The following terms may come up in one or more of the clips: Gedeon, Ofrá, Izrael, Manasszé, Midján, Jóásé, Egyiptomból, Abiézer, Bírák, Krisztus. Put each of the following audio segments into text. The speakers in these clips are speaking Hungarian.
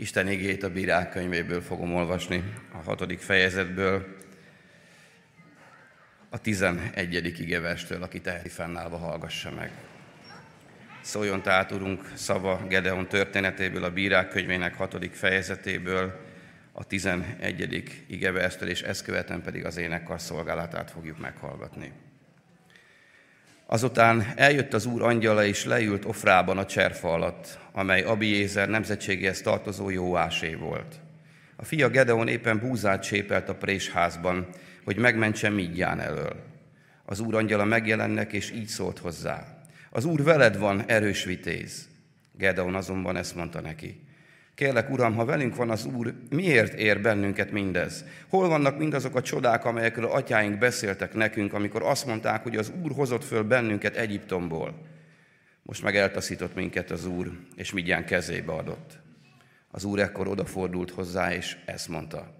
Isten igéjét a Bírák könyvéből fogom olvasni, a 6. fejezetből, a 11. igeverstől, aki teheti fennállva hallgassa meg. Szóljon tehát, Urunk, szava Gedeon történetéből, a Bírák könyvének 6. fejezetéből, a 11. igeverstől, és ezt követően pedig az énekkar szolgálatát fogjuk meghallgatni. Azután eljött az Úr angyala, és leült Ofrában a cserfa alatt, amely Abiézer nemzetségéhez tartozó Jóásé volt. A fia Gedeon éppen búzát csépelt a présházban, hogy megmentse Midján elől. Az Úr angyala megjelennek, és így szólt hozzá: az Úr veled van, erős vitéz. Gedeon azonban ezt mondta neki: kérlek, Uram, ha velünk van az Úr, miért ér bennünket mindez? Hol vannak mindazok a csodák, amelyekről atyáink beszéltek nekünk, amikor azt mondták, hogy az Úr hozott föl bennünket Egyiptomból? Most meg eltaszított minket az Úr, és Midján kezébe adott. Az Úr ekkor odafordult hozzá, és ezt mondta: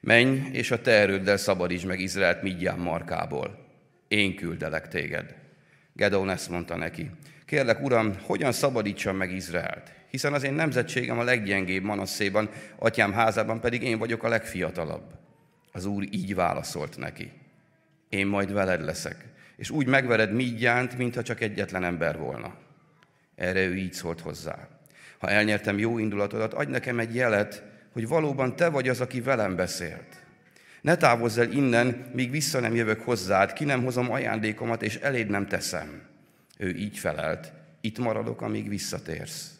menj, és a te erőddel szabadítsd meg Izraelt Midján markából. Én küldelek téged. Gedeon ezt mondta neki: kérlek, Uram, hogyan szabadítsam meg Izraelt? Hiszen az én nemzetségem a leggyengébb Manasszéban, atyám házában pedig én vagyok a legfiatalabb. Az Úr így válaszolt neki: én majd veled leszek, és úgy megvered Midjánt, mintha csak egyetlen ember volna. Erre ő így szólt hozzá: ha elnyertem jó indulatodat, adj nekem egy jelet, hogy valóban te vagy az, aki velem beszélt. Ne távozz el innen, míg vissza nem jövök hozzád, ki nem hozom ajándékomat, és eléd nem teszem. Ő így felelt: itt maradok, amíg visszatérsz.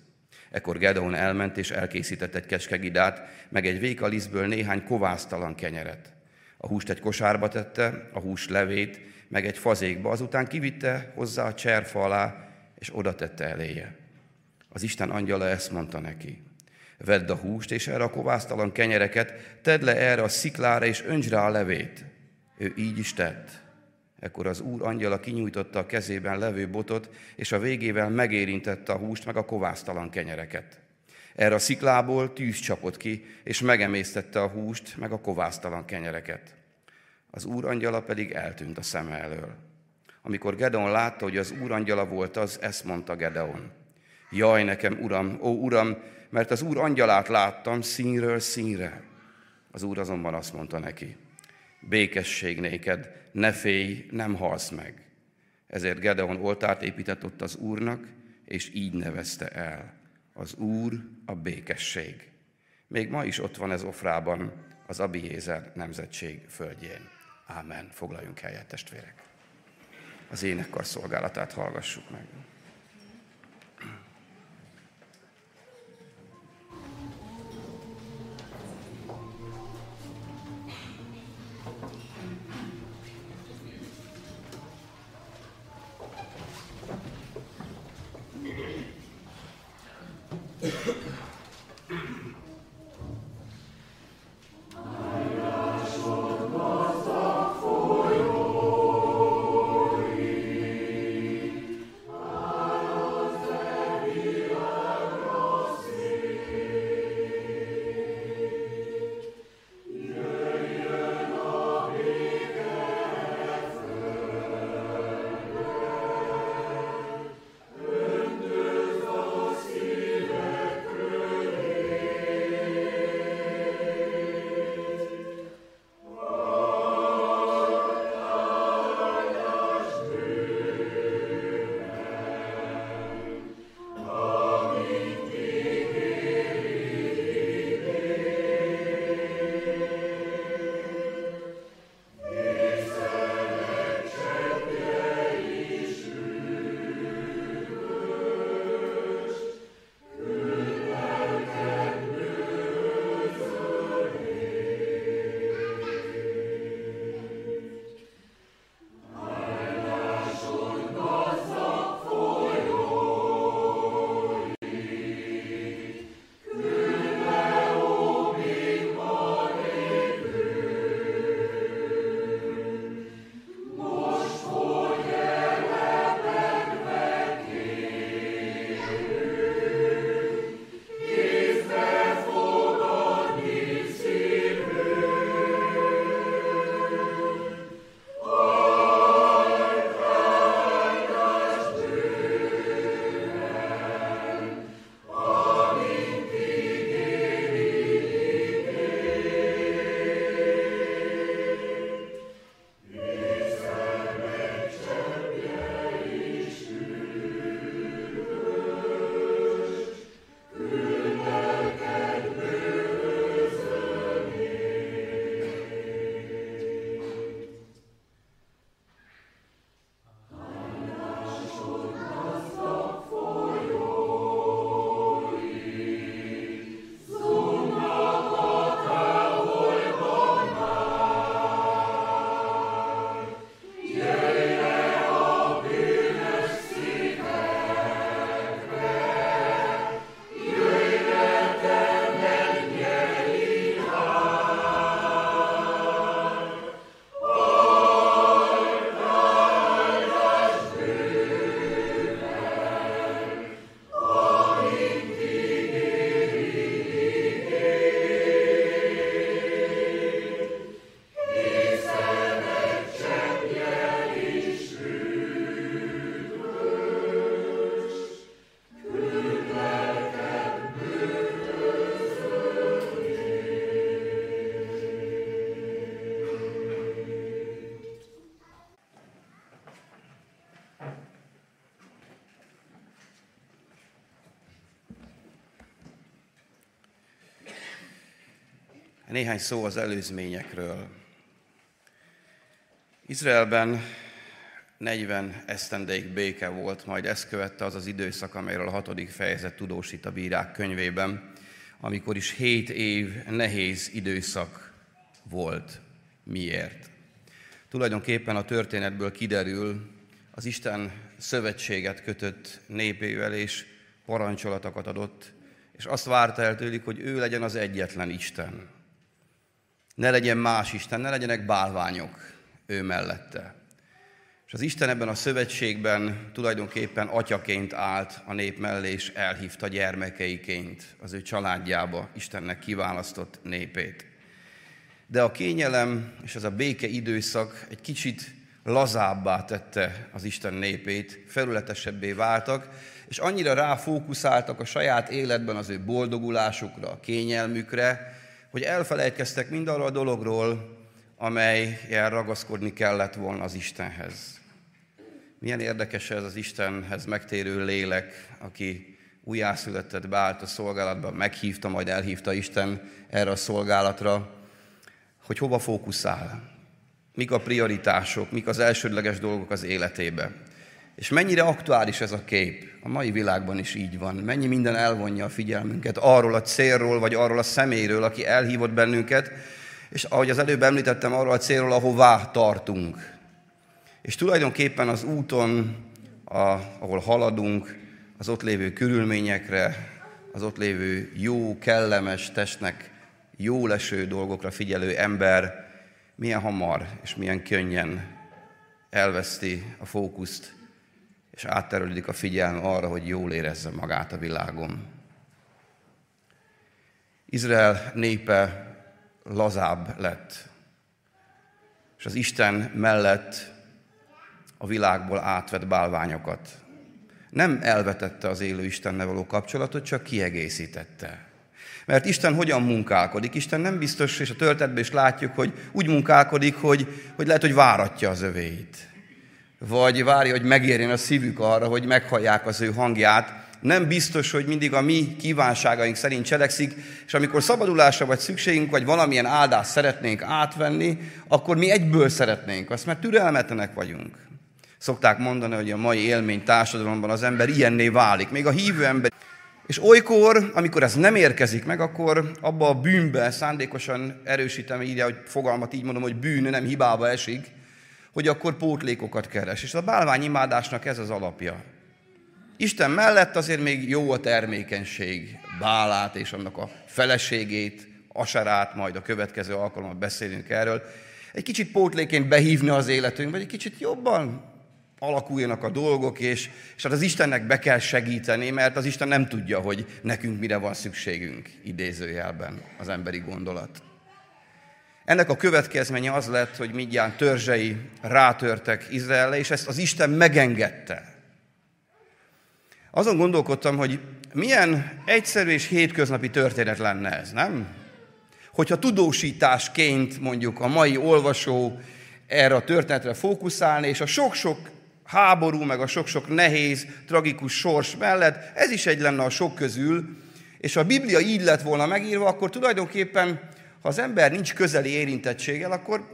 Ekkor Gedeon elment, és elkészített egy kecskegidát, meg egy vékaliszből néhány kovásztalan kenyeret. A húst egy kosárba tette, a hús levét, meg egy fazékba, azután kivitte hozzá a cserfa alá, és oda tette eléje. Az Isten angyala ezt mondta neki: vedd a húst, és erre a kovásztalan kenyereket, tedd le erre a sziklára, és öntsd rá a levét. Ő így is tett. Ekkor az Úr angyala kinyújtotta a kezében levő botot, és a végével megérintette a húst, meg a kovásztalan kenyereket. Erre a sziklából tűz csapott ki, és megemésztette a húst, meg a kovásztalan kenyereket. Az Úr angyala pedig eltűnt a szeme elől. Amikor Gedeon látta, hogy az Úr angyala volt az, ezt mondta Gedeon: jaj nekem, Uram, ó Uram, mert az Úr angyalát láttam színről színre. Az Úr azonban azt mondta neki: békesség néked, ne félj, nem halsz meg. Ezért Gedeon oltárt épített ott az Úrnak, és így nevezte el: az Úr a békesség. Még ma is ott van ez Ofrában, az Abiézer nemzetség földjén. Ámen. Foglaljunk helyet, testvérek. Az énekkar szolgálatát hallgassuk meg. Néhány szó az előzményekről. Izraelben 40 esztendeig béke volt, majd ezt követte az az időszak, amelyről a 6. fejezet tudósít a Bírák könyvében, amikor is 7 év nehéz időszak volt. Miért? Tulajdonképpen a történetből kiderül, az Isten szövetséget kötött népével és parancsolatokat adott, és azt várta el tőlük, hogy ő legyen az egyetlen Isten. Ne legyen más Isten, ne legyenek bálványok ő mellette. És az Isten ebben a szövetségben tulajdonképpen atyaként állt a nép mellé, és elhívta gyermekeiként az ő családjába Istennek kiválasztott népét. De a kényelem és ez a béke időszak egy kicsit lazábbá tette az Isten népét, felületesebbé váltak, és annyira ráfókuszáltak a saját életben az ő boldogulásukra, a kényelmükre, hogy elfelejtkeztek mindarra a dologról, amelyen ragaszkodni kellett volna az Istenhez. Milyen érdekes ez az Istenhez megtérő lélek, aki újjászületett, beállt a szolgálatba, meghívta, majd elhívta Isten erre a szolgálatra, hogy hova fókuszál, mik a prioritások, mik az elsődleges dolgok az életébe. És mennyire aktuális ez a kép, a mai világban is így van. Mennyi minden elvonja a figyelmünket arról a célról, vagy arról a személyről, aki elhívott bennünket, és ahogy az előbb említettem, arról a célról, ahová tartunk. És tulajdonképpen az úton, ahol haladunk, az ott lévő körülményekre, az ott lévő jó, kellemes testnek, jó leső dolgokra figyelő ember milyen hamar és milyen könnyen elveszti a fókuszt, és átterülődik a figyelme arra, hogy jól érezze magát a világon. Izrael népe lazább lett, és az Isten mellett a világból átvett bálványokat. Nem elvetette az élő Istennel való kapcsolatot, csak kiegészítette. Mert Isten hogyan munkálkodik? Isten nem biztos, és a történetben is látjuk, hogy úgy munkálkodik, hogy lehet, hogy váratja az övéit. Vagy várja, hogy megérjen a szívük arra, hogy meghallják az ő hangját. Nem biztos, hogy mindig a mi kívánságaink szerint cselekszik, és amikor szabadulásra vagy szükségünk, vagy valamilyen áldást szeretnénk átvenni, akkor mi egyből szeretnénk azt, mert türelmetlenek vagyunk. Szokták mondani, hogy a mai élmény társadalomban az ember ilyenné válik, még a hívő ember. És olykor, amikor ez nem érkezik meg, akkor abba a bűnbe szándékosan erősítem, írja, hogy fogalmat így mondom, hogy bűn, nem hibába esik, hogy akkor pótlékokat keres. És a bálványimádásnak ez az alapja. Isten mellett azért még jó a termékenység, Bálát és annak a feleségét, Asarát, majd a következő alkalommal beszélünk erről. Egy kicsit pótléként behívni az életünkbe, vagy egy kicsit jobban alakuljanak a dolgok, és hát az Istennek be kell segíteni, mert az Isten nem tudja, hogy nekünk mire van szükségünk, idézőjelben az emberi gondolat. Ennek a következménye az lett, hogy Midján törzsei rátörtek Izraelre, és ezt az Isten megengedte. Azon gondolkodtam, hogy milyen egyszerű és hétköznapi történet lenne ez, nem? Hogyha tudósításként mondjuk a mai olvasó erre a történetre fókuszálna, és a sok-sok háború, meg a sok-sok nehéz, tragikus sors mellett, ez is egy lenne a sok közül, és ha a Biblia így lett volna megírva, akkor tulajdonképpen, ha az ember nincs közeli érintettséggel, akkor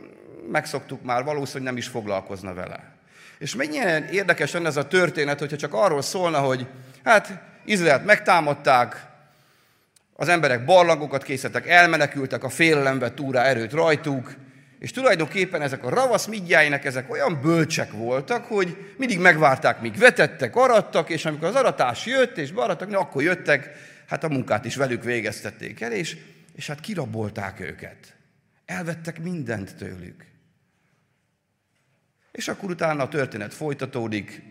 megszoktuk már, valószínűleg nem is foglalkozna vele. És mennyire érdekes lenne ez a történet, hogyha csak arról szólna, hogy hát Izraelt megtámadták, az emberek barlangokat készítettek, elmenekültek, a félelembe túl rá erőt rajtuk, és tulajdonképpen ezek a ravasz midjáinek ezek olyan bölcsek voltak, hogy mindig megvárták, míg vetettek, arattak, és amikor az aratás jött, és bearattak, akkor jöttek, hát a munkát is velük végeztették el, és hát kirabolták őket. Elvettek mindent tőlük. És akkor utána a történet folytatódik,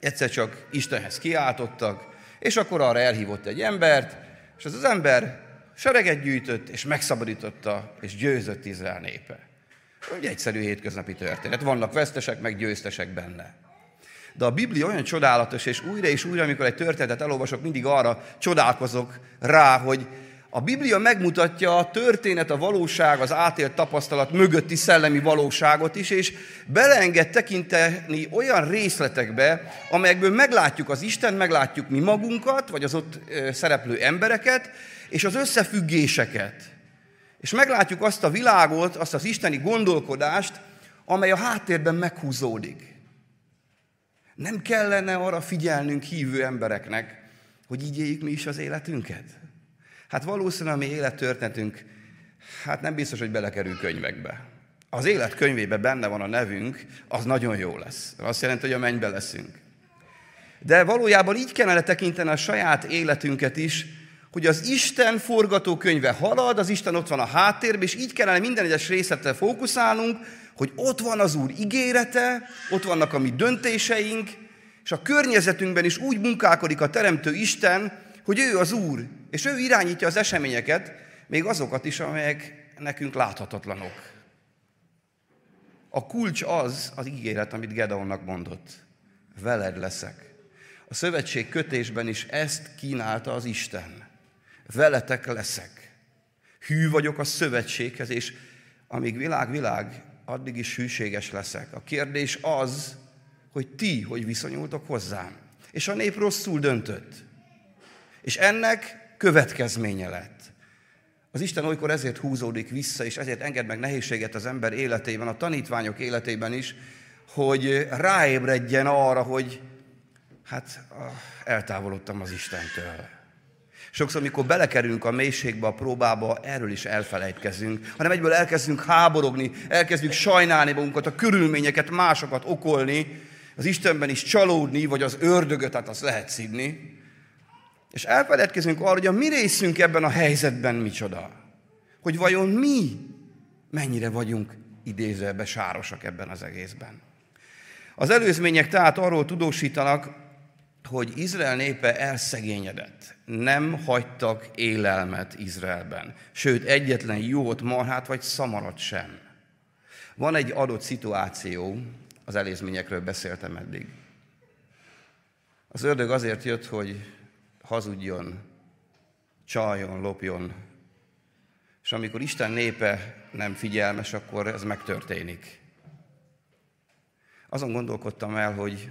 egyszer csak Istenhez kiáltottak, és akkor arra elhívott egy embert, és az ember sereget gyűjtött, és megszabadította, és győzött Izrael népe. Ugye egyszerű hétköznapi történet, vannak vesztesek, meg győztesek benne. De a Biblia olyan csodálatos, és újra, amikor egy történetet elolvasok, mindig arra csodálkozok rá, hogy a Biblia megmutatja a történet, a valóság, az átélt tapasztalat mögötti szellemi valóságot is, és beleenged tekinteni olyan részletekbe, amelyekből meglátjuk az Istent, meglátjuk mi magunkat, vagy az ott szereplő embereket, és az összefüggéseket. és meglátjuk azt a világot, azt az isteni gondolkodást, amely a háttérben meghúzódik. Nem kellene arra figyelnünk hívő embereknek, hogy így éljük mi is az életünket? Hát valószínűleg a mi élettörténetünk, hát nem biztos, hogy belekerül könyvekbe. Az élet könyvében benne van a nevünk, az nagyon jó lesz. Azt jelenti, hogy a mennybe leszünk. De valójában így kellene tekinteni a saját életünket is, hogy az Isten forgatókönyve halad, az Isten ott van a háttérben, és így kellene minden egyes részletre fókuszálnunk, hogy ott van az Úr ígérete, ott vannak a mi döntéseink, és a környezetünkben is úgy munkálkodik a Teremtő Isten, hogy ő az Úr, és ő irányítja az eseményeket, még azokat is, amelyek nekünk láthatatlanok. A kulcs az ígéret, amit Gedeonnak mondott. Veled leszek. A szövetség kötésben is ezt kínálta az Isten. Veletek leszek. Hű vagyok a szövetséghez, és amíg világ, addig is hűséges leszek. A kérdés az, hogy ti, hogy viszonyultok hozzám. És a nép rosszul döntött. És ennek következménye lett. Az Isten olykor ezért húzódik vissza, és ezért enged meg nehézséget az ember életében, a tanítványok életében is, hogy ráébredjen arra, hogy hát eltávolodtam az Istentől. Sokszor, mikor belekerülünk a mélységbe, a próbába, erről is elfelejtkezünk, hanem egyből elkezdünk háborogni, elkezdjük sajnálni magunkat, a körülményeket, másokat okolni, az Istenben is csalódni, vagy az ördögöt, hát azt lehet szidni. És elfeledkezünk arra, hogy a mi részünk ebben a helyzetben micsoda. Hogy vajon mi mennyire vagyunk idézőjelben sárosak ebben az egészben. Az előzmények tehát arról tudósítanak, hogy Izrael népe elszegényedett. Nem hagytak élelmet Izraelben. Sőt, egyetlen jót, marhát vagy szamarat sem. Van egy adott szituáció, az előzményekről beszéltem eddig. Az ördög azért jött, hogy hazudjon, csaljon, lopjon. És amikor Isten népe nem figyelmes, akkor ez megtörténik. Azon gondolkodtam el, hogy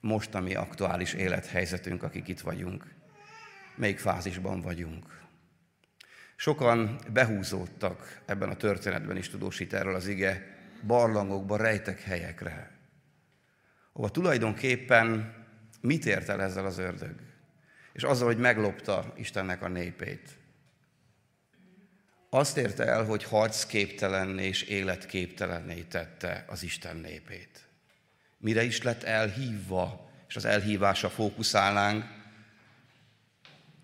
most a mi aktuális élethelyzetünk, akik itt vagyunk, melyik fázisban vagyunk. Sokan behúzódtak, ebben a történetben is tudósít erről az ige, barlangokba, rejtek helyekre. Ahol tulajdonképpen mit ért el ezzel az ördög? És azzal, hogy meglopta Istennek a népét. Azt érte el, hogy harcképtelenné és életképtelenné tette az Isten népét. Mire is lett elhívva, és az elhívásra fókuszálnánk,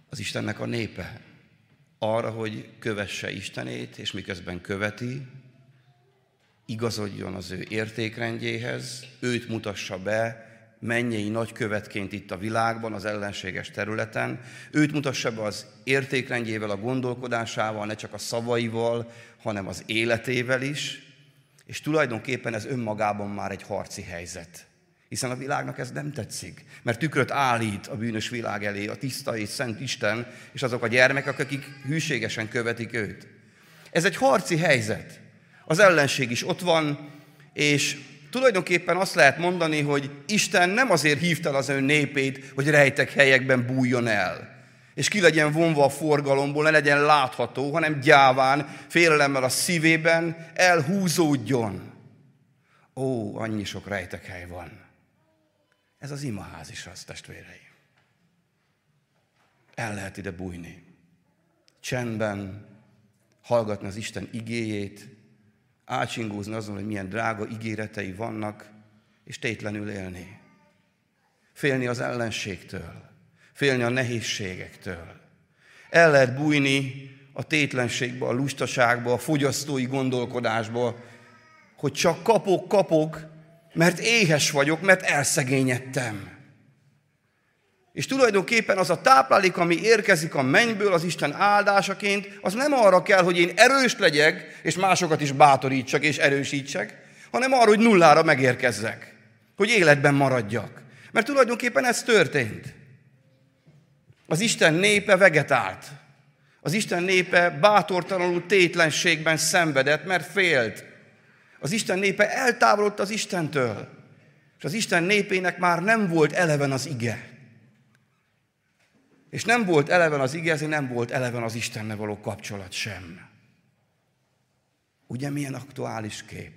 az Istennek a népe. Arra, hogy kövesse Istenét, és miközben követi, igazodjon az ő értékrendjéhez, őt mutassa be, mennyei nagykövetként itt a világban, az ellenséges területen. Őt mutassa be az értékrendjével, a gondolkodásával, ne csak a szavaival, hanem az életével is. És tulajdonképpen ez önmagában már egy harci helyzet. Hiszen a világnak ez nem tetszik, mert tükröt állít a bűnös világ elé, a tiszta és szent Isten, és azok a gyermekek, akik hűségesen követik őt. Ez egy harci helyzet. Az ellenség is ott van, és tulajdonképpen azt lehet mondani, hogy Isten nem azért hívta az ő népét, hogy rejtek helyekben bújjon el, és ki legyen vonva a forgalomból, ne legyen látható, hanem gyáván, félelemmel a szívében elhúzódjon. Ó, annyi sok rejtek hely van. Ez az imaház is az, testvéreim. El lehet ide bújni. Csendben hallgatni az Isten igéjét, átsingózni azon, hogy milyen drága ígéretei vannak, és tétlenül élni. Félni az ellenségtől, félni a nehézségektől. El lehet bújni a tétlenségbe, a lustaságba, a fogyasztói gondolkodásba, hogy csak kapok, mert éhes vagyok, mert elszegényedtem. És tulajdonképpen az a táplálék, ami érkezik a mennyből az Isten áldásaként, az nem arra kell, hogy én erős legyek, és másokat is bátorítsak és erősítsek, hanem arra, hogy nullára megérkezzek, hogy életben maradjak. Mert tulajdonképpen ez történt. Az Isten népe vegetált. Az Isten népe bátortalanul tétlenségben szenvedett, mert félt. Az Isten népe eltávolodott az Istentől. És az Isten népének már nem volt eleven az ige. És nem volt eleven az ige, ezért nem volt eleven az Istennel való kapcsolat sem. Ugye milyen aktuális kép?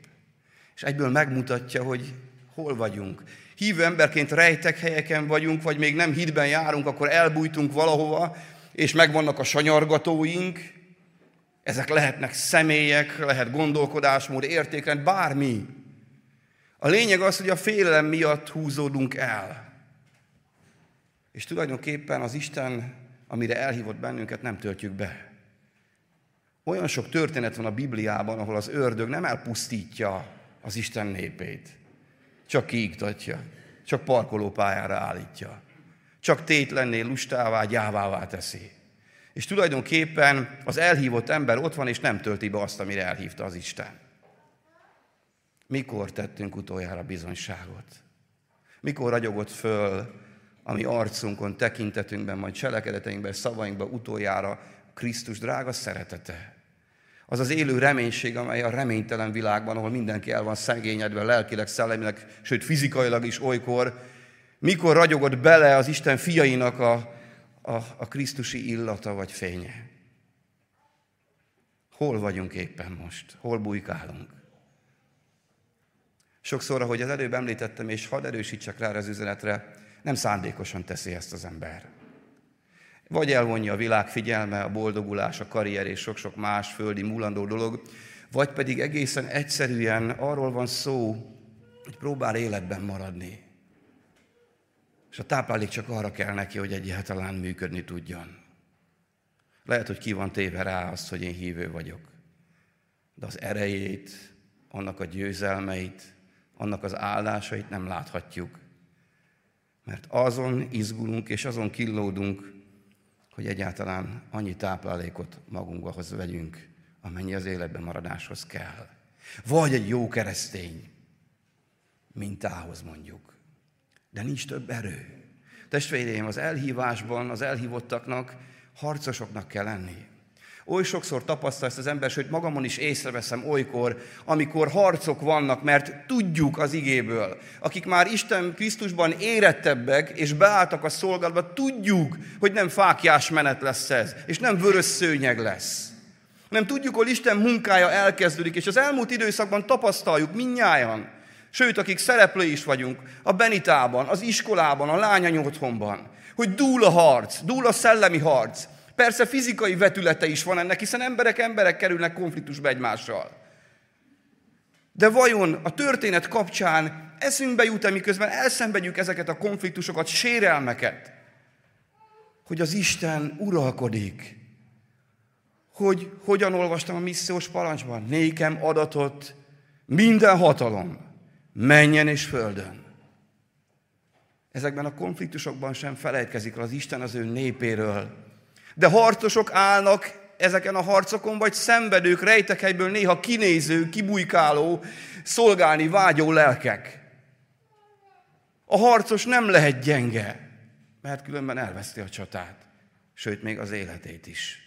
És egyből megmutatja, hogy hol vagyunk. Hívő emberként rejtek helyeken vagyunk, vagy még nem hitben járunk, akkor elbújtunk valahova, és megvannak a sanyargatóink. Ezek lehetnek személyek, lehet gondolkodásmód, értékrend, bármi. A lényeg az, hogy a félelem miatt húzódunk el. És tulajdonképpen az Isten, amire elhívott bennünket, nem töltjük be. Olyan sok történet van a Bibliában, ahol az ördög nem elpusztítja az Isten népét. Csak kiiktatja, csak parkolópályára állítja. Csak tétlenné, lustává, gyávává teszi. És tulajdonképpen az elhívott ember ott van, és nem tölti be azt, amire elhívta az Isten. Mikor tettünk utoljára bizonyságot? Mikor ragyogott föl a mi arcunkon, tekintetünkben, majd cselekedeteinkben, szavainkban utoljára Krisztus drága szeretete? Az az élő reménység, amely a reménytelen világban, ahol mindenki el van szegényedve, lelkileg, szellemileg, sőt fizikailag is olykor, mikor ragyogott bele az Isten fiainak a krisztusi illata vagy fénye? Hol vagyunk éppen most? Hol bujkálunk? Sokszor, ahogy az előbb említettem, és hadd erősítsek rá az üzenetre, nem szándékosan teszi ezt az ember. Vagy elvonja a világ figyelme, a boldogulás, a karrier és sok-sok más földi múlandó dolog, vagy pedig egészen egyszerűen arról van szó, hogy próbál életben maradni. És a táplálék csak arra kell neki, hogy egyáltalán működni tudjon. Lehet, hogy ki van téve rá azt, hogy én hívő vagyok. De az erejét, annak a győzelmeit, annak az áldásait nem láthatjuk. Mert azon izgulunk és azon killódunk, hogy egyáltalán annyi táplálékot magunkhoz vegyünk, amennyi az életben maradáshoz kell. Vagy egy jó keresztény mintához mondjuk. De nincs több erő. Testvéreim, az elhívásban az elhívottaknak harcosoknak kell lenni. Oly sokszor tapasztal ezt az ember, sőt magamon is észreveszem olykor, amikor harcok vannak, mert tudjuk az igéből. Akik már Isten Krisztusban érettebbek, és beálltak a szolgálatba, tudjuk, hogy nem fáklyás menet lesz ez, és nem vörös szőnyeg lesz. Nem tudjuk, hogy Isten munkája elkezdődik, és az elmúlt időszakban tapasztaljuk mindnyájan. Sőt, akik szereplő is vagyunk, a Benitában, az iskolában, a lányany otthonban, hogy dúl a harc, dúl a szellemi harc. Persze fizikai vetülete is van ennek, hiszen emberek kerülnek konfliktusba egymással. De vajon a történet kapcsán eszünkbe jut-e, miközben elszenvedjük ezeket a konfliktusokat, sérelmeket, hogy az Isten uralkodik? Hogy hogyan olvastam a missziós parancsban? Nékem adatot minden hatalom, mennyen és földön. Ezekben a konfliktusokban sem felejtkezik el az Isten az ő népéről. De harcosok állnak ezeken a harcokon, vagy szenvedők, rejtek helyből néha kinéző, kibujkáló, szolgálni vágyó lelkek. A harcos nem lehet gyenge, mert különben elveszti a csatát, sőt, még az életét is.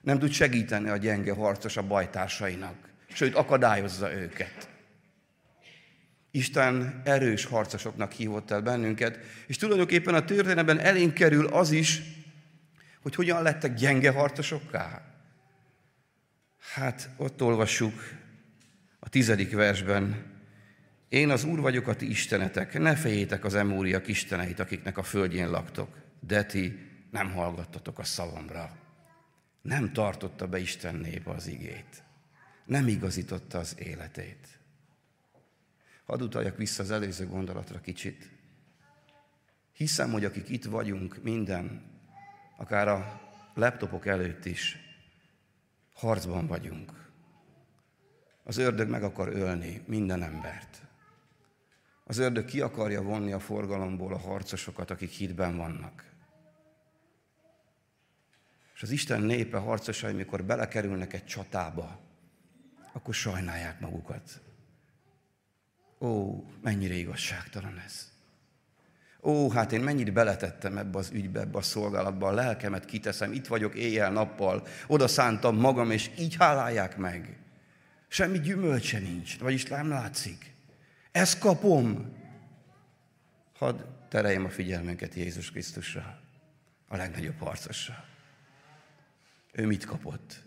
Nem tud segíteni a gyenge harcos a bajtársainak, sőt, akadályozza őket. Isten erős harcosoknak hívott el bennünket, és tulajdonképpen a történetben elénk kerül az is, hogy hogyan lettek gyenge harcosokká? Hát ott olvassuk a 10. versben. Én az Úr vagyok a ti istenetek, ne fejétek az emóriak isteneit, akiknek a földjén laktok, de ti nem hallgattatok a szavamra. Nem tartotta be Isten népe az igét. Nem igazította az életét. Hadd utaljak vissza az előző gondolatra kicsit. Hiszem, hogy akik itt vagyunk minden, akár a laptopok előtt is harcban vagyunk. Az ördög meg akar ölni minden embert. Az ördög ki akarja vonni a forgalomból a harcosokat, akik hitben vannak. És az Isten népe harcosai, mikor belekerülnek egy csatába, akkor sajnálják magukat. Ó, mennyire igazságtalan ez! Ó, hát én mennyit beletettem ebbe az ügybe, ebbe a szolgálatba, a lelkemet kiteszem, itt vagyok éjjel-nappal, oda szántam magam, és így hálálják meg. Semmi gyümölcse nincs, vagyis nem látszik. Ezt kapom. Hadd tereljem a figyelmünket Jézus Krisztusra, a legnagyobb harcosra. Ő mit kapott?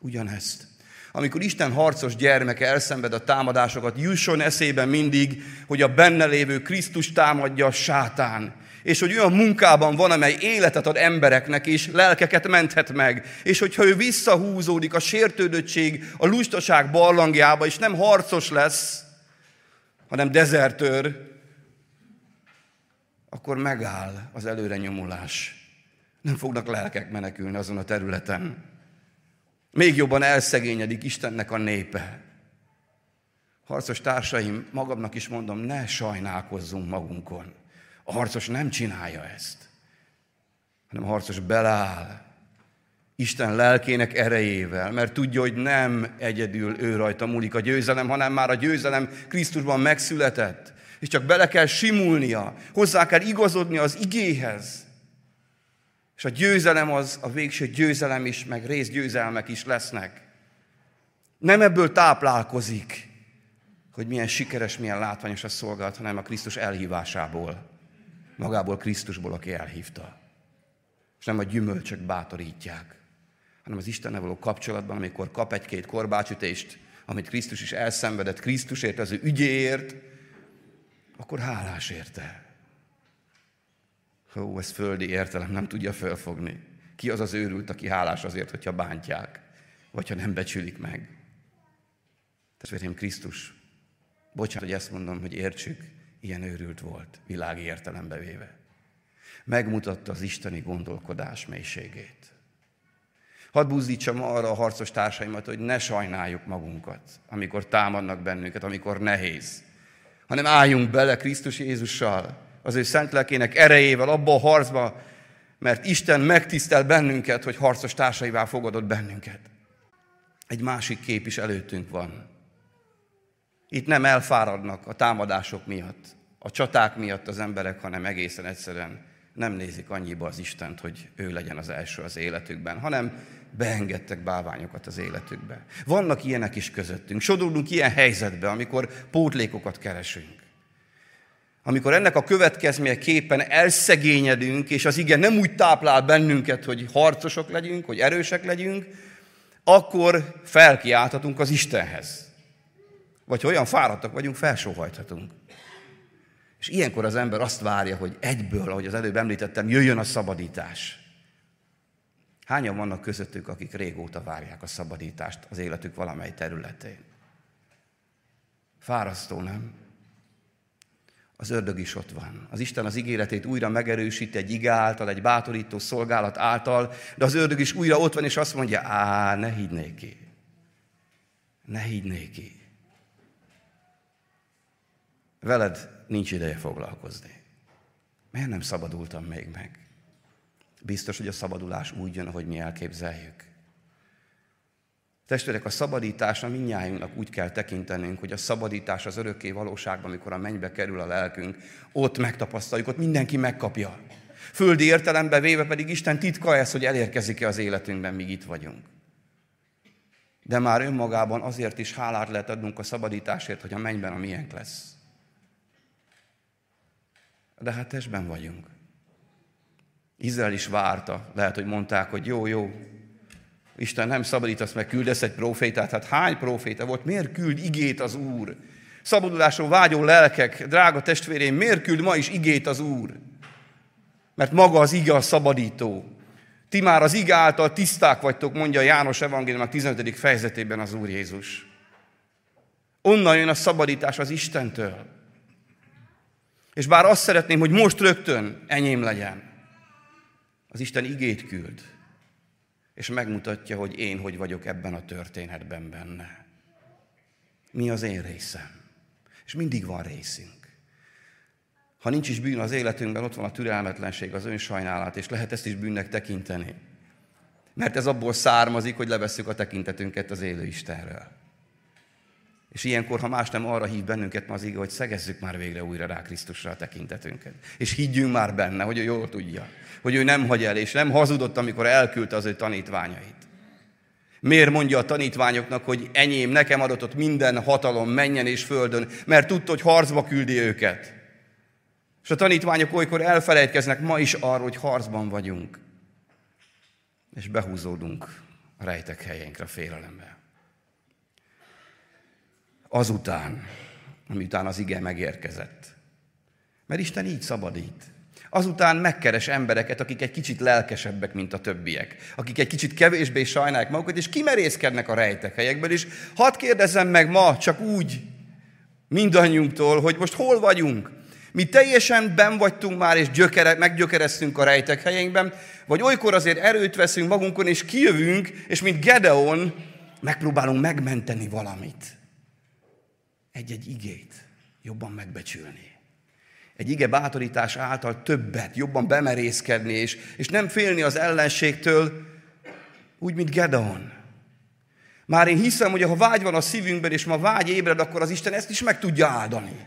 Ugyanezt. Amikor Isten harcos gyermeke elszenved a támadásokat, jusson eszébe mindig, hogy a benne lévő Krisztus támadja a sátán. És hogy olyan munkában van, amely életet ad embereknek, és lelkeket menthet meg. És hogyha ő visszahúzódik a sértődöttség, a lustaság barlangjába, és nem harcos lesz, hanem dezertőr, akkor megáll az előrenyomulás. Nem fognak lelkek menekülni azon a területen. Még jobban elszegényedik Istennek a népe. Harcos társaim, magamnak is mondom, ne sajnálkozzunk magunkon. A harcos nem csinálja ezt, hanem a harcos beláll Isten lelkének erejével, mert tudja, hogy nem egyedül ő rajta múlik a győzelem, hanem már a győzelem Krisztusban megszületett, és csak bele kell simulnia, hozzá kell igazodnia az igéhez. És a győzelem az a végső győzelem is, meg részgyőzelmek is lesznek. Nem ebből táplálkozik, hogy milyen sikeres, milyen látványos a szolgálat, hanem a Krisztus elhívásából. Magából Krisztusból, aki elhívta. És nem a gyümölcsök bátorítják, hanem az Istennel való kapcsolatban, amikor kap egy-két korbácsütést, amit Krisztus is elszenvedett, Krisztusért, az ő ügyéért, akkor hálás érte. Ó, ez földi értelem, nem tudja fölfogni. Ki az az őrült, aki hálás azért, hogyha bántják, vagy ha nem becsülik meg. Testvérem, Krisztus, bocsánat, hogy ezt mondom, hogy értsük, ilyen őrült volt, világi értelembe véve. Megmutatta az isteni gondolkodás mélységét. Hadd buzdítsam arra a harcos társaimat, hogy ne sajnáljuk magunkat, amikor támadnak bennünket, amikor nehéz, hanem álljunk bele Krisztus Jézussal, az ő szent lelkének erejével abba a harcba, mert Isten megtisztel bennünket, hogy harcos társaivá fogadott bennünket. Egy másik kép is előttünk van. Itt nem elfáradnak a támadások miatt, a csaták miatt az emberek, hanem egészen egyszerűen nem nézik annyiba az Istent, hogy ő legyen az első az életükben, hanem beengedtek bálványokat az életükbe. Vannak ilyenek is közöttünk, sodorunk ilyen helyzetbe, amikor pótlékokat keresünk. Amikor ennek a következményeképpen elszegényedünk, és az ige nem úgy táplál bennünket, hogy harcosok legyünk, hogy erősek legyünk, akkor felkiálthatunk az Istenhez. Vagy ha olyan fáradtak vagyunk, felsóhajthatunk. És ilyenkor az ember azt várja, hogy egyből, ahogy az előbb említettem, jöjjön a szabadítás. Hányan vannak közöttük, akik régóta várják a szabadítást az életük valamely területén? Fárasztó, nem? Az ördög is ott van. Az Isten az ígéretét újra megerősít egy ige által, egy bátorító szolgálat által, de az ördög is újra ott van, és azt mondja, ne higgy neki. Ne higgy neki. Veled nincs ideje foglalkozni. Miért nem szabadultam még meg? Biztos, hogy a szabadulás úgy jön, ahogy mi elképzeljük. Testvérek, a szabadításra mindnyájunknak úgy kell tekintenünk, hogy a szabadítás az örökké valóságban, amikor a mennybe kerül a lelkünk, ott megtapasztaljuk, ott mindenki megkapja. Földi értelembe véve pedig Isten titka ez, hogy elérkezik-e az életünkben, míg itt vagyunk. De már önmagában azért is hálát lehet adnunk a szabadításért, hogy a mennyben a miénk lesz. De hát testben vagyunk. Izrael is várta. Lehet, hogy mondták, hogy jó, Isten nem szabadítasz meg, küldesz egy profétát. Hát hány proféta volt? Miért küld igét az Úr? Szabadulásról vágyó lelkek, drága testvérem, miért küld ma is igét az Úr? Mert maga az ige a szabadító. Ti már az ige által tiszták vagytok, mondja János evangéliumának 15. fejezetében az Úr Jézus. Onnan jön a szabadítás az Istentől. És bár azt szeretném, hogy most rögtön enyém legyen, az Isten igét küld, és megmutatja, hogy én hogy vagyok ebben a történetben benne. Mi az én részem? És mindig van részünk. Ha nincs is bűn az életünkben, ott van a türelmetlenség, az önsajnálat, és lehet ezt is bűnnek tekinteni. Mert ez abból származik, hogy levesszük a tekintetünket az élő Istenről. És ilyenkor, ha más nem, arra hív bennünket ma az ige, hogy szegezzük már végre újra rá Krisztusra a tekintetünket. És higgyünk már benne, hogy ő jól tudja, hogy ő nem hagy el, és nem hazudott, amikor elküldte az ő tanítványait. Miért mondja a tanítványoknak, hogy enyém, nekem adott minden hatalom mennyen és földön, mert tudta, hogy harcba küldi őket. És a tanítványok olykor elfelejtkeznek ma is arról, hogy harcban vagyunk. És behúzódunk a rejtek helyeinkre félelemben. azután, amiután az ige megérkezett. Mert Isten így szabadít. Azután megkeres embereket, akik egy kicsit lelkesebbek, mint a többiek. Akik egy kicsit kevésbé sajnálják magukat, és kimerészkednek a rejtek helyekből. És hadd kérdezzem meg ma csak úgy mindannyiunktól, hogy most hol vagyunk? Mi teljesen benn vagytunk már, és meggyökereztünk a rejtek helyeinkben, vagy olykor azért erőt veszünk magunkon, és kijövünk, és mint Gedeon megpróbálunk megmenteni valamit. Egy-egy igét jobban megbecsülni. Egy ige bátorítás által többet, jobban bemerészkedni, és nem félni az ellenségtől, úgy, mint Gedeon. Már én hiszem, hogy ha vágy van a szívünkben, és ma vágy ébred, akkor az Isten ezt is meg tudja áldani.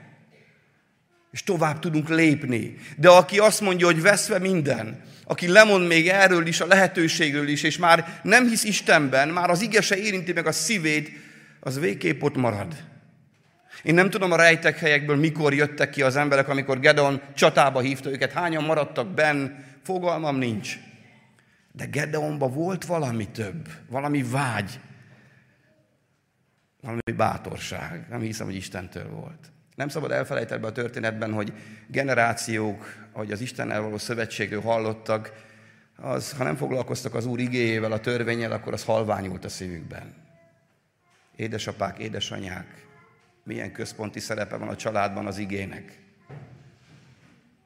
És tovább tudunk lépni. De aki azt mondja, hogy veszve minden, aki lemond még erről is, a lehetőségről is, és már nem hisz Istenben, már az ige se érinti meg a szívét, az végképp ott marad. Én nem tudom a rejtek helyekből mikor jöttek ki az emberek, amikor Gedeon csatába hívta őket, hányan maradtak benn, fogalmam nincs. De Gedeonban volt valami több, valami vágy, valami bátorság. Nem hiszem, hogy Istentől volt. Nem szabad elfelejteni a történetben, hogy generációk, ahogy az Istennel való szövetségről hallottak, az, ha nem foglalkoztak az Úr igéjével, a törvényel, akkor az halványult a szívükben. Édesapák, édesanyák, milyen központi szerepe van a családban az igének.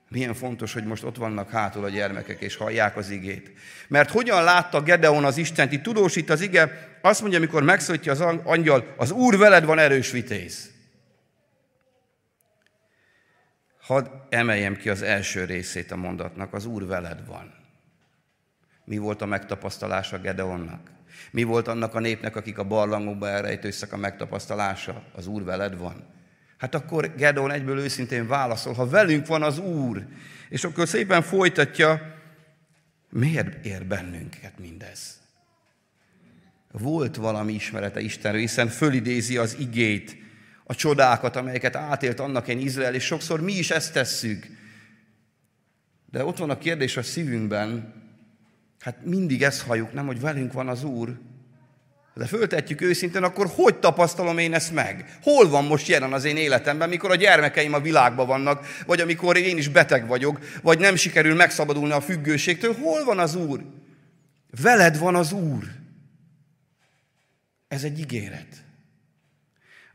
Milyen fontos, hogy most ott vannak hátul a gyermekek, és hallják az igét. Mert hogyan látta Gedeon az Istent? Itt tudósít az ige, azt mondja, amikor megszólítja az angyal, az Úr veled van, erős vitéz. Hadd emeljem ki az első részét a mondatnak, az Úr veled van. Mi volt a megtapasztalása Gedeonnak? Mi volt annak a népnek, akik a barlangokba elrejtőztek, a megtapasztalása? Az Úr veled van. Hát akkor Gedeon egyből őszintén válaszol, ha velünk van az Úr. És akkor szépen folytatja, miért ér bennünket mindez? Volt valami ismerete Istenről, hiszen fölidézi az igét, a csodákat, amelyeket átélt annak én Izrael, és sokszor mi is ezt tesszük. De ott van a kérdés a szívünkben, hát mindig ezt halljuk, nem, hogy velünk van az Úr. De föltetjük őszintén, akkor hogy tapasztalom én ezt meg? Hol van most jelen az én életemben, mikor a gyermekeim a világban vannak, vagy amikor én is beteg vagyok, vagy nem sikerül megszabadulni a függőségtől? Hol van az Úr? Veled van az Úr. Ez egy ígéret.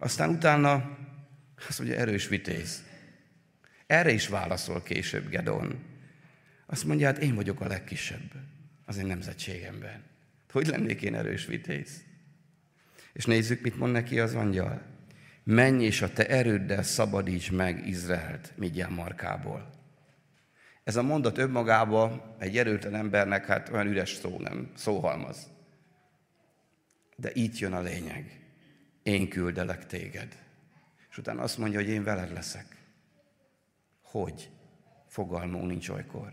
Aztán utána, azt mondja, erős vitéz. Erre is válaszol később Gedeon. Azt mondja, hát én vagyok a legkisebb az én nemzetségemben. Hogy lennék én erős vitéz? És nézzük, mit mond neki az angyal. Menj és a te erőddel szabadíts meg Izraelt Midján markából. Ez a mondat önmagában egy erőtlen embernek hát olyan üres szó, nem? Szóhalmaz. De itt jön a lényeg. Én küldelek téged. És utána azt mondja, hogy én veled leszek. Hogy? Fogalmunk nincs olykor.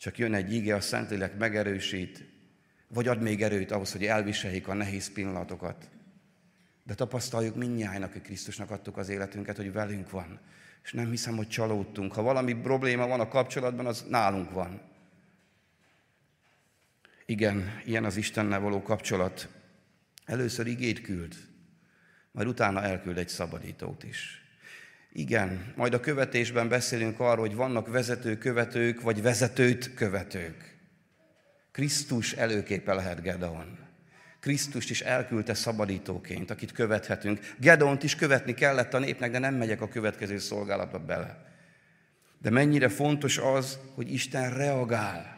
Csak jön egy ige, a Szentlélek megerősít, vagy ad még erőt ahhoz, hogy elviseljék a nehéz pillanatokat. De tapasztaljuk mindnyájnak, hogy Krisztusnak adtuk az életünket, hogy velünk van. És nem hiszem, hogy csalódtunk. Ha valami probléma van a kapcsolatban, az nálunk van. Igen, ilyen az Istennel való kapcsolat. Először igét küld. Majd utána elküld egy szabadítót is. Igen, majd a követésben beszélünk arról, hogy vannak vezető-követők, vagy vezetőt-követők. Krisztus előképe lehet Gedeon. Krisztust is elküldte szabadítóként, akit követhetünk. Gedeont is követni kellett a népnek, de nem megyek a következő szolgálatba bele. De mennyire fontos az, hogy Isten reagál.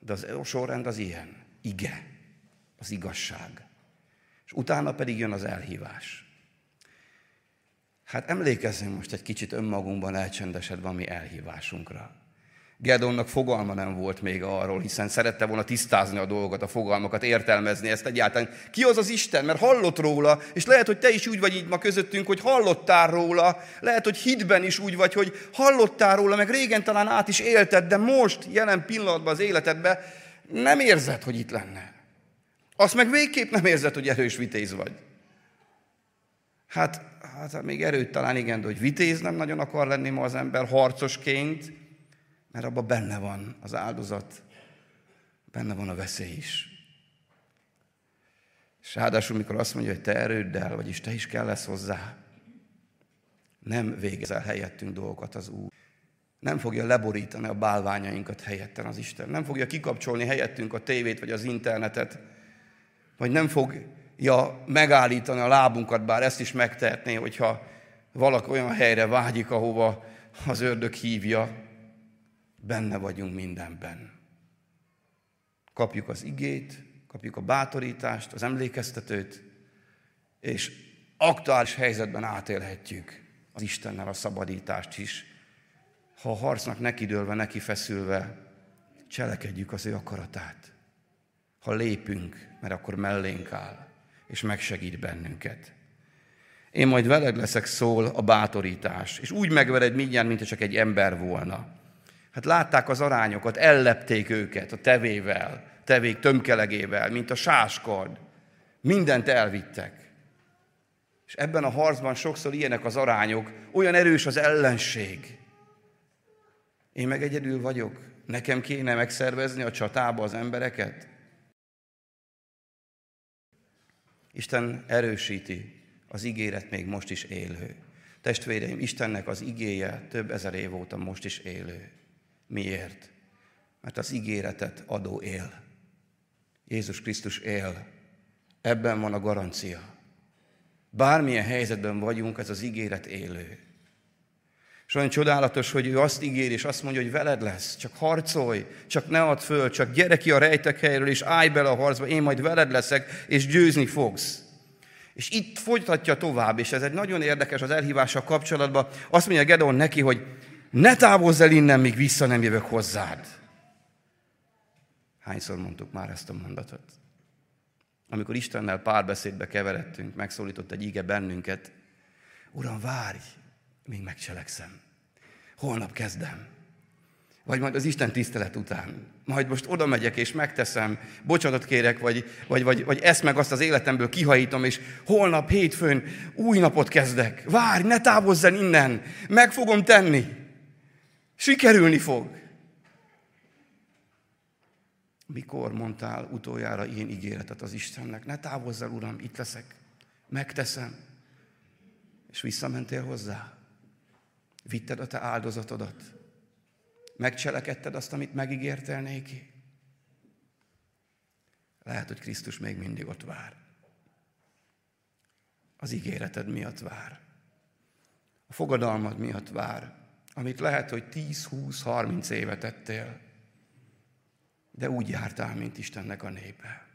De az sorrend az ilyen. Ige. Az igazság. És utána pedig jön az elhívás. Hát emlékezzünk most egy kicsit önmagunkban elcsendesedve a mi elhívásunkra. Gedeonnak fogalma nem volt még arról, hiszen szerette volna tisztázni a dolgokat, a fogalmakat, értelmezni ezt egyáltalán. Ki az az Isten? Mert hallott róla, és lehet, hogy te is úgy vagy így ma közöttünk, hogy hallottál róla, lehet, hogy hitben is úgy vagy, hogy hallottál róla, meg régen talán át is élted, de most, jelen pillanatban az életedben nem érzed, hogy itt lenne. Azt meg végképp nem érzed, hogy erős vitéz vagy. Hát még erőt talán igen, de hogy vitéz nem nagyon akar lenni ma az ember harcosként, mert abban benne van az áldozat, benne van a veszély is. És ráadásul, mikor azt mondja, hogy te erőddel, vagyis te is kell lesz hozzá, nem végezel helyettünk dolgokat az Úr. Nem fogja leborítani a bálványainkat helyetten az Isten. Nem fogja kikapcsolni helyettünk a tévét vagy az internetet. Vagy nem fogja megállítani a lábunkat, bár ezt is megtehetné, hogyha valaki olyan helyre vágyik, ahova az ördög hívja. Benne vagyunk mindenben. Kapjuk az igét, kapjuk a bátorítást, az emlékeztetőt, és aktuális helyzetben átélhetjük az Istennel a szabadítást is. Ha a harcnak nekidőlve, neki feszülve cselekedjük az ő akaratát. Ha lépünk, mert akkor mellénk áll, és megsegít bennünket. Én majd veled leszek, szól a bátorítás, és úgy megvered mindjárt, mintha csak egy ember volna. Hát látták az arányokat, ellepték őket a tevével, tevék tömkelegével, mint a sáskard. Mindent elvittek. És ebben a harcban sokszor ilyenek az arányok, olyan erős az ellenség. Én meg egyedül vagyok, nekem kéne megszervezni a csatába az embereket. Isten erősíti, az ígéret még most is élő. Testvéreim, Istennek az igéje több ezer év óta most is élő. Miért? Mert az ígéretet adó él. Jézus Krisztus él. Ebben van a garancia. Bármilyen helyzetben vagyunk, ez az ígéret élő. És olyan csodálatos, hogy ő azt ígér, és azt mondja, hogy veled lesz, csak harcolj, csak ne add föl, csak gyere ki a rejtek helyről, és állj bele a harcba, én majd veled leszek, és győzni fogsz. És itt folytatja tovább, és ez egy nagyon érdekes az elhívással kapcsolatban. Azt mondja Gedeon neki, hogy ne távozz el innen, míg vissza nem jövök hozzád. Hányszor mondtuk már ezt a mondatot? Amikor Istennel párbeszédbe keveredtünk, megszólított egy ige bennünket, Uram, várj! Még megcselekszem. Holnap kezdem. Vagy majd az Isten tisztelet után. Majd most oda megyek és megteszem, bocsánatot kérek, vagy ezt meg azt az életemből kihajítom, és holnap hétfőn új napot kezdek. Várj, ne távozz el innen. Meg fogom tenni. Sikerülni fog. Mikor mondtál utoljára ilyen ígéretet az Istennek? Ne távozz el, Uram, itt leszek. Megteszem. És visszamentél hozzá. Vitted a te áldozatodat. Megcselekedted azt, amit megígértél néki. Lehet, hogy Krisztus még mindig ott vár. Az ígéreted miatt vár. A fogadalmad miatt vár. Amit lehet, hogy 10-20-30 évet ettél. De úgy jártál, mint Istennek a népe.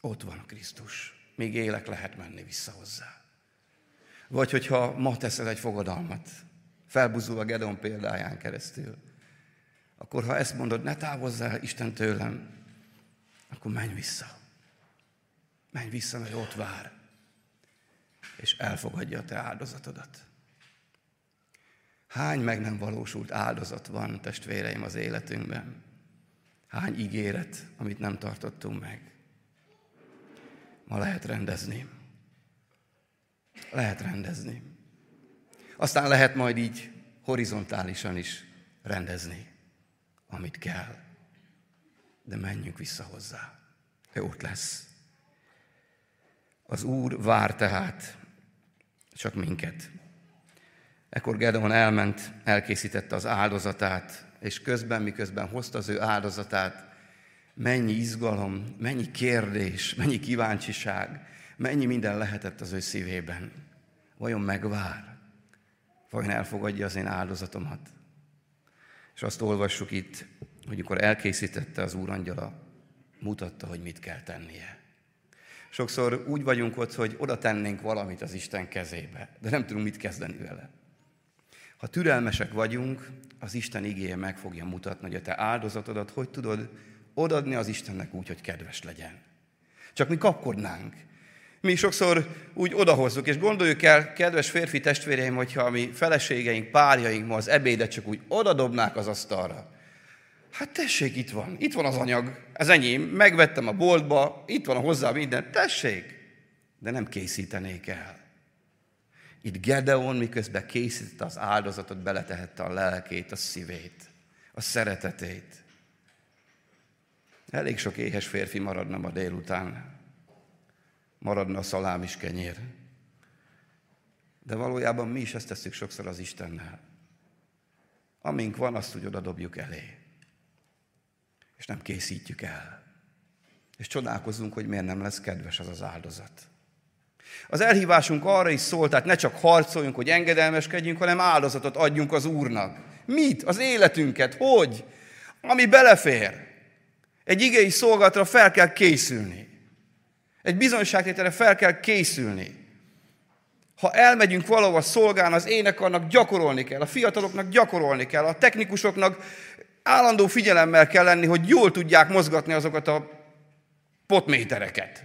Ott van a Krisztus. Még élek, lehet menni vissza hozzá. Vagy hogyha ma teszel egy fogadalmat, felbuzulva Gedeon példáján keresztül, akkor ha ezt mondod, ne távozz el Isten tőlem, akkor menj vissza. Menj vissza, mert ott vár, és elfogadja a te áldozatodat. Hány meg nem valósult áldozat van, testvéreim, az életünkben? Hány ígéret, amit nem tartottunk meg? Ma lehet rendezni. Lehet rendezni. Aztán lehet majd így horizontálisan is rendezni, amit kell. De menjünk vissza hozzá. Ő ott lesz. Az Úr vár tehát csak minket. Ekkor Gedeon elment, elkészítette az áldozatát, és közben, miközben hozta az ő áldozatát, mennyi izgalom, mennyi kérdés, mennyi kíváncsiság, mennyi minden lehetett az ő szívében. Vajon megvár? Vajon elfogadja az én áldozatomat? És azt olvassuk itt, hogy amikor elkészítette az úrangyala, mutatta, hogy mit kell tennie. Sokszor úgy vagyunk ott, hogy oda tennénk valamit az Isten kezébe, de nem tudunk mit kezdeni vele. Ha türelmesek vagyunk, az Isten igéje meg fogja mutatni, hogy a te áldozatodat hogy tudod odadni az Istennek úgy, hogy kedves legyen. Csak mi kapkodnánk. Mi sokszor úgy odahozzuk, és gondoljuk el, kedves férfi testvéreim, hogyha a mi feleségeink, párjaink ma az ebédet csak úgy odadobnák az asztalra. Hát tessék, itt van az anyag, ez enyém, megvettem a boltba, itt van hozzá minden, tessék! De nem készítenék el. Itt Gedeon miközben készítette az áldozatot, beletehette a lelkét, a szívét, a szeretetét. Elég sok éhes férfi maradna ma délután. Maradna a szalám is kenyér. De valójában mi is ezt tesszük sokszor az Istennel. Amink van, azt úgy odadobjuk elé. És nem készítjük el. És csodálkozunk, hogy miért nem lesz kedves az az áldozat. Az elhívásunk arra is szól, tehát ne csak harcoljunk, hogy engedelmeskedjünk, hanem áldozatot adjunk az Úrnak. Mit? Az életünket. Hogy? Ami belefér. Egy igei szolgálatra fel kell készülni. Egy bizonyságtételre fel kell készülni. Ha elmegyünk valahova szolgálni, az énekarnak gyakorolni kell, a fiataloknak gyakorolni kell, a technikusoknak állandó figyelemmel kell lenni, hogy jól tudják mozgatni azokat a potmétereket.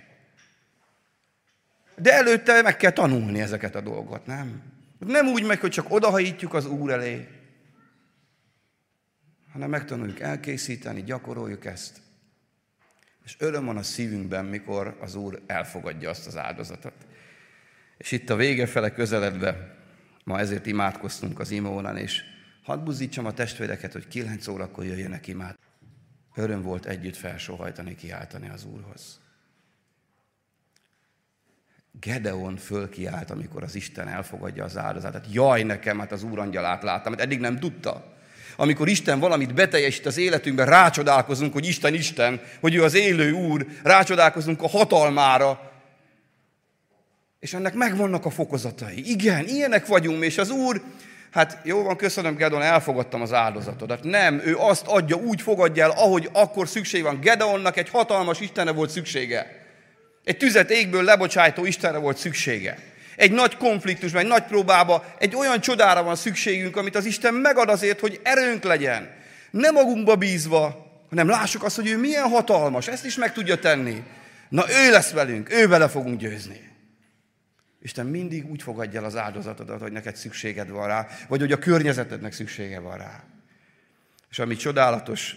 De előtte meg kell tanulni ezeket a dolgot, nem? Nem úgy meg, hogy csak odahajítjuk az Úr elé, hanem megtanuljuk elkészíteni, gyakoroljuk ezt. És öröm van a szívünkben, mikor az Úr elfogadja azt az áldozatot. És itt a végefele közeledve, ma ezért imádkoztunk az imaórán, és hadd buzdítsam a testvéreket, hogy 9 órakor jöjjenek imád. Öröm volt együtt felsóhajtani, kiáltani az Úrhoz. Gedeon fölkiált, amikor az Isten elfogadja az áldozatát. Jaj nekem, hát az Úr angyalát láttam, hát eddig nem tudta. Amikor Isten valamit beteljesít az életünkben, rácsodálkozunk, hogy Isten, hogy ő az élő Úr, rácsodálkozunk a hatalmára, és ennek megvannak a fokozatai. Igen, ilyenek vagyunk, és az Úr, hát jó van, köszönöm, Gedeon, elfogadtam az áldozatodat. Nem, ő azt adja, úgy fogadja el, ahogy akkor szükség van. Gedeonnak egy hatalmas Istenre volt szüksége. Egy tüzet égből lebocsájtó Istenre volt szüksége. Egy nagy konfliktusban, egy nagy próbában, egy olyan csodára van szükségünk, amit az Isten megad azért, hogy erőnk legyen. Nem magunkba bízva, hanem lássuk azt, hogy ő milyen hatalmas, ezt is meg tudja tenni. Na ő lesz velünk, ő vele fogunk győzni. Isten mindig úgy fogadja el az áldozatodat, hogy neked szükséged van rá, vagy hogy a környezetednek szüksége van rá. És ami csodálatos,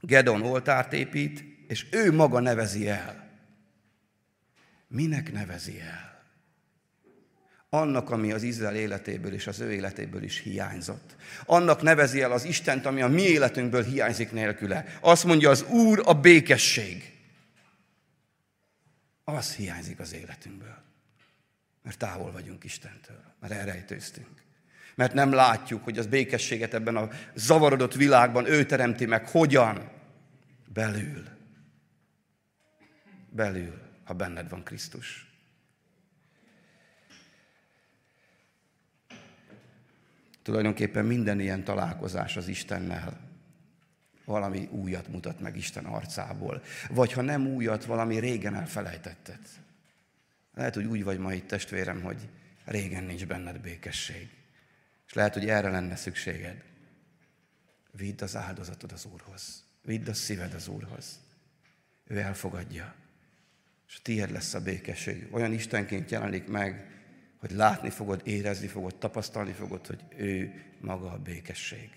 Gedeon oltárt épít, és ő maga nevezi el. Minek nevezi el? Annak, ami az Izrael életéből és az ő életéből is hiányzott. Annak nevezi el az Istent, ami a mi életünkből hiányzik nélküle. Azt mondja az Úr, a békesség. Az hiányzik az életünkből. Mert távol vagyunk Istentől. Mert elrejtőztünk. Mert nem látjuk, hogy az békességet ebben a zavarodott világban ő teremti meg. Hogyan? Belül. Belül, ha benned van Krisztus. Tulajdonképpen minden ilyen találkozás az Istennel valami újat mutat meg Isten arcából. Vagy ha nem újat, valami régen elfelejtetted. Lehet, hogy úgy vagy ma itt, testvérem, hogy régen nincs benned békesség. És lehet, hogy erre lenne szükséged. Vidd az áldozatod az Úrhoz. Vidd a szíved az Úrhoz. Ő elfogadja. És tiéd lesz a békesség. Olyan Istenként jelenik meg, hogy látni fogod, érezni fogod, tapasztalni fogod, hogy ő maga a békesség.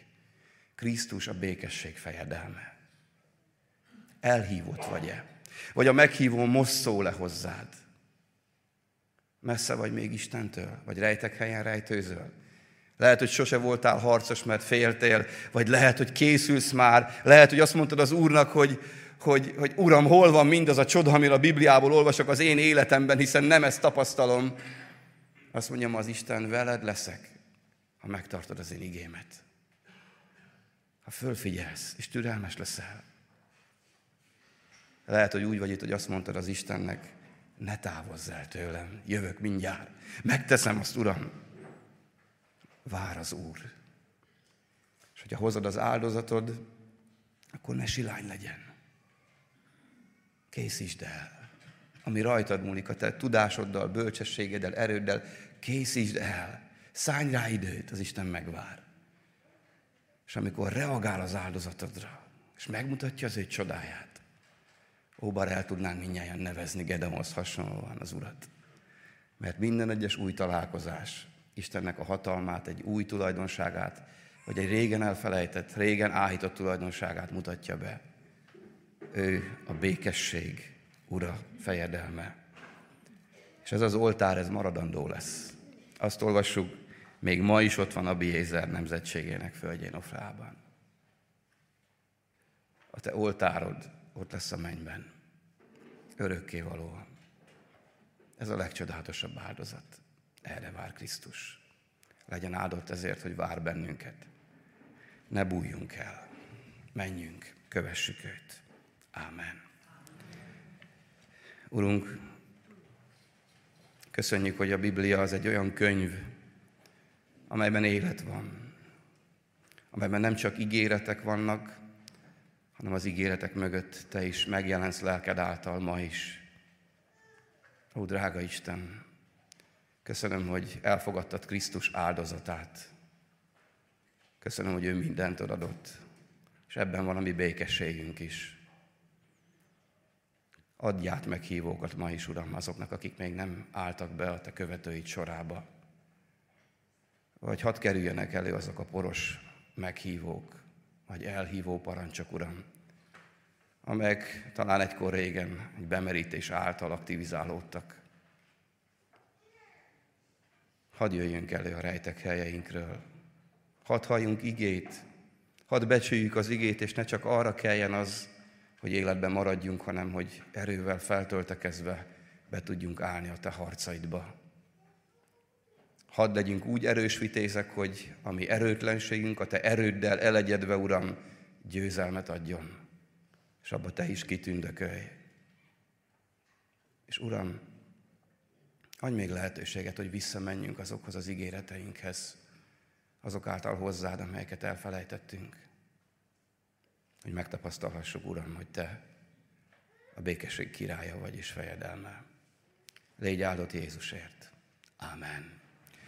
Krisztus a békesség fejedelme. Elhívott vagy-e? Vagy a meghívó most szól-e hozzád? Messze vagy még Istentől? Vagy rejtek helyen rejtőzöl? Lehet, hogy sose voltál harcos, mert féltél, vagy lehet, hogy készülsz már, lehet, hogy azt mondtad az Úrnak, hogy Uram, hol van mindaz a csoda, amire a Bibliából olvasok az én életemben, hiszen nem ezt tapasztalom. Azt mondjam, az Isten, veled leszek, ha megtartod az én igémet. Ha fölfigyelsz, és türelmes leszel. Lehet, hogy úgy vagy itt, hogy azt mondtad az Istennek, ne távozz el tőlem, jövök mindjárt. Megteszem azt, Uram. Vár az Úr. És hogyha hozod az áldozatod, akkor ne silány legyen. Készítsd el, ami rajtad múlik, a te tudásoddal, bölcsességeddel, erőddel, készítsd el, szánj rá időt, az Isten megvár. És amikor reagál az áldozatodra, és megmutatja az ő csodáját, ó, bár el tudnánk mindnyájan nevezni Gedeonhoz hasonlóan az Urat. Mert minden egyes új találkozás, Istennek a hatalmát, egy új tulajdonságát, vagy egy régen elfelejtett, régen áhított tulajdonságát mutatja be. Ő a békesség Ura fejedelme. És ez az oltár, ez maradandó lesz. Azt olvassuk, még ma is ott van Abiézer nemzetségének földjén Ofrában. A te oltárod ott lesz a mennyben. Örökkévalóan. Ez a legcsodálatosabb áldozat. Erre vár Krisztus. Legyen áldott ezért, hogy vár bennünket. Ne bújjunk el. Menjünk, kövessük őt. Ámen. Urunk, köszönjük, hogy a Biblia az egy olyan könyv, amelyben élet van, amelyben nem csak ígéretek vannak, hanem az ígéretek mögött Te is megjelensz lelked által ma is. Ó, drága Isten, köszönöm, hogy elfogadtad Krisztus áldozatát. Köszönöm, hogy ő mindent adott, és ebben valami békességünk is. Adj át meghívókat ma is, Uram, azoknak, akik még nem álltak be a Te követőid sorába. Vagy hadd kerüljenek elő azok a poros meghívók, vagy elhívó parancsok, Uram, amelyek talán egykor régen egy bemerítés által aktivizálódtak. Hadd jöjjünk elő a rejtek helyeinkről. Hadd halljunk igét, hadd becsüljük az igét, és ne csak arra kelljen az, hogy életben maradjunk, hanem hogy erővel feltöltekezve be tudjunk állni a Te harcaidba. Hadd legyünk úgy erős vitézek, hogy a mi erőtlenségünk a Te erőddel elegyedve, Uram, győzelmet adjon, és abba Te is kitündökölj. És Uram, adj még lehetőséget, hogy visszamenjünk azokhoz az ígéreteinkhez, azok által hozzád, amelyeket elfelejtettünk. Hogy megtapasztalhassuk, Uram, hogy Te a békesség királya vagy és fejedelme. Légy áldott Jézusért. Ámen.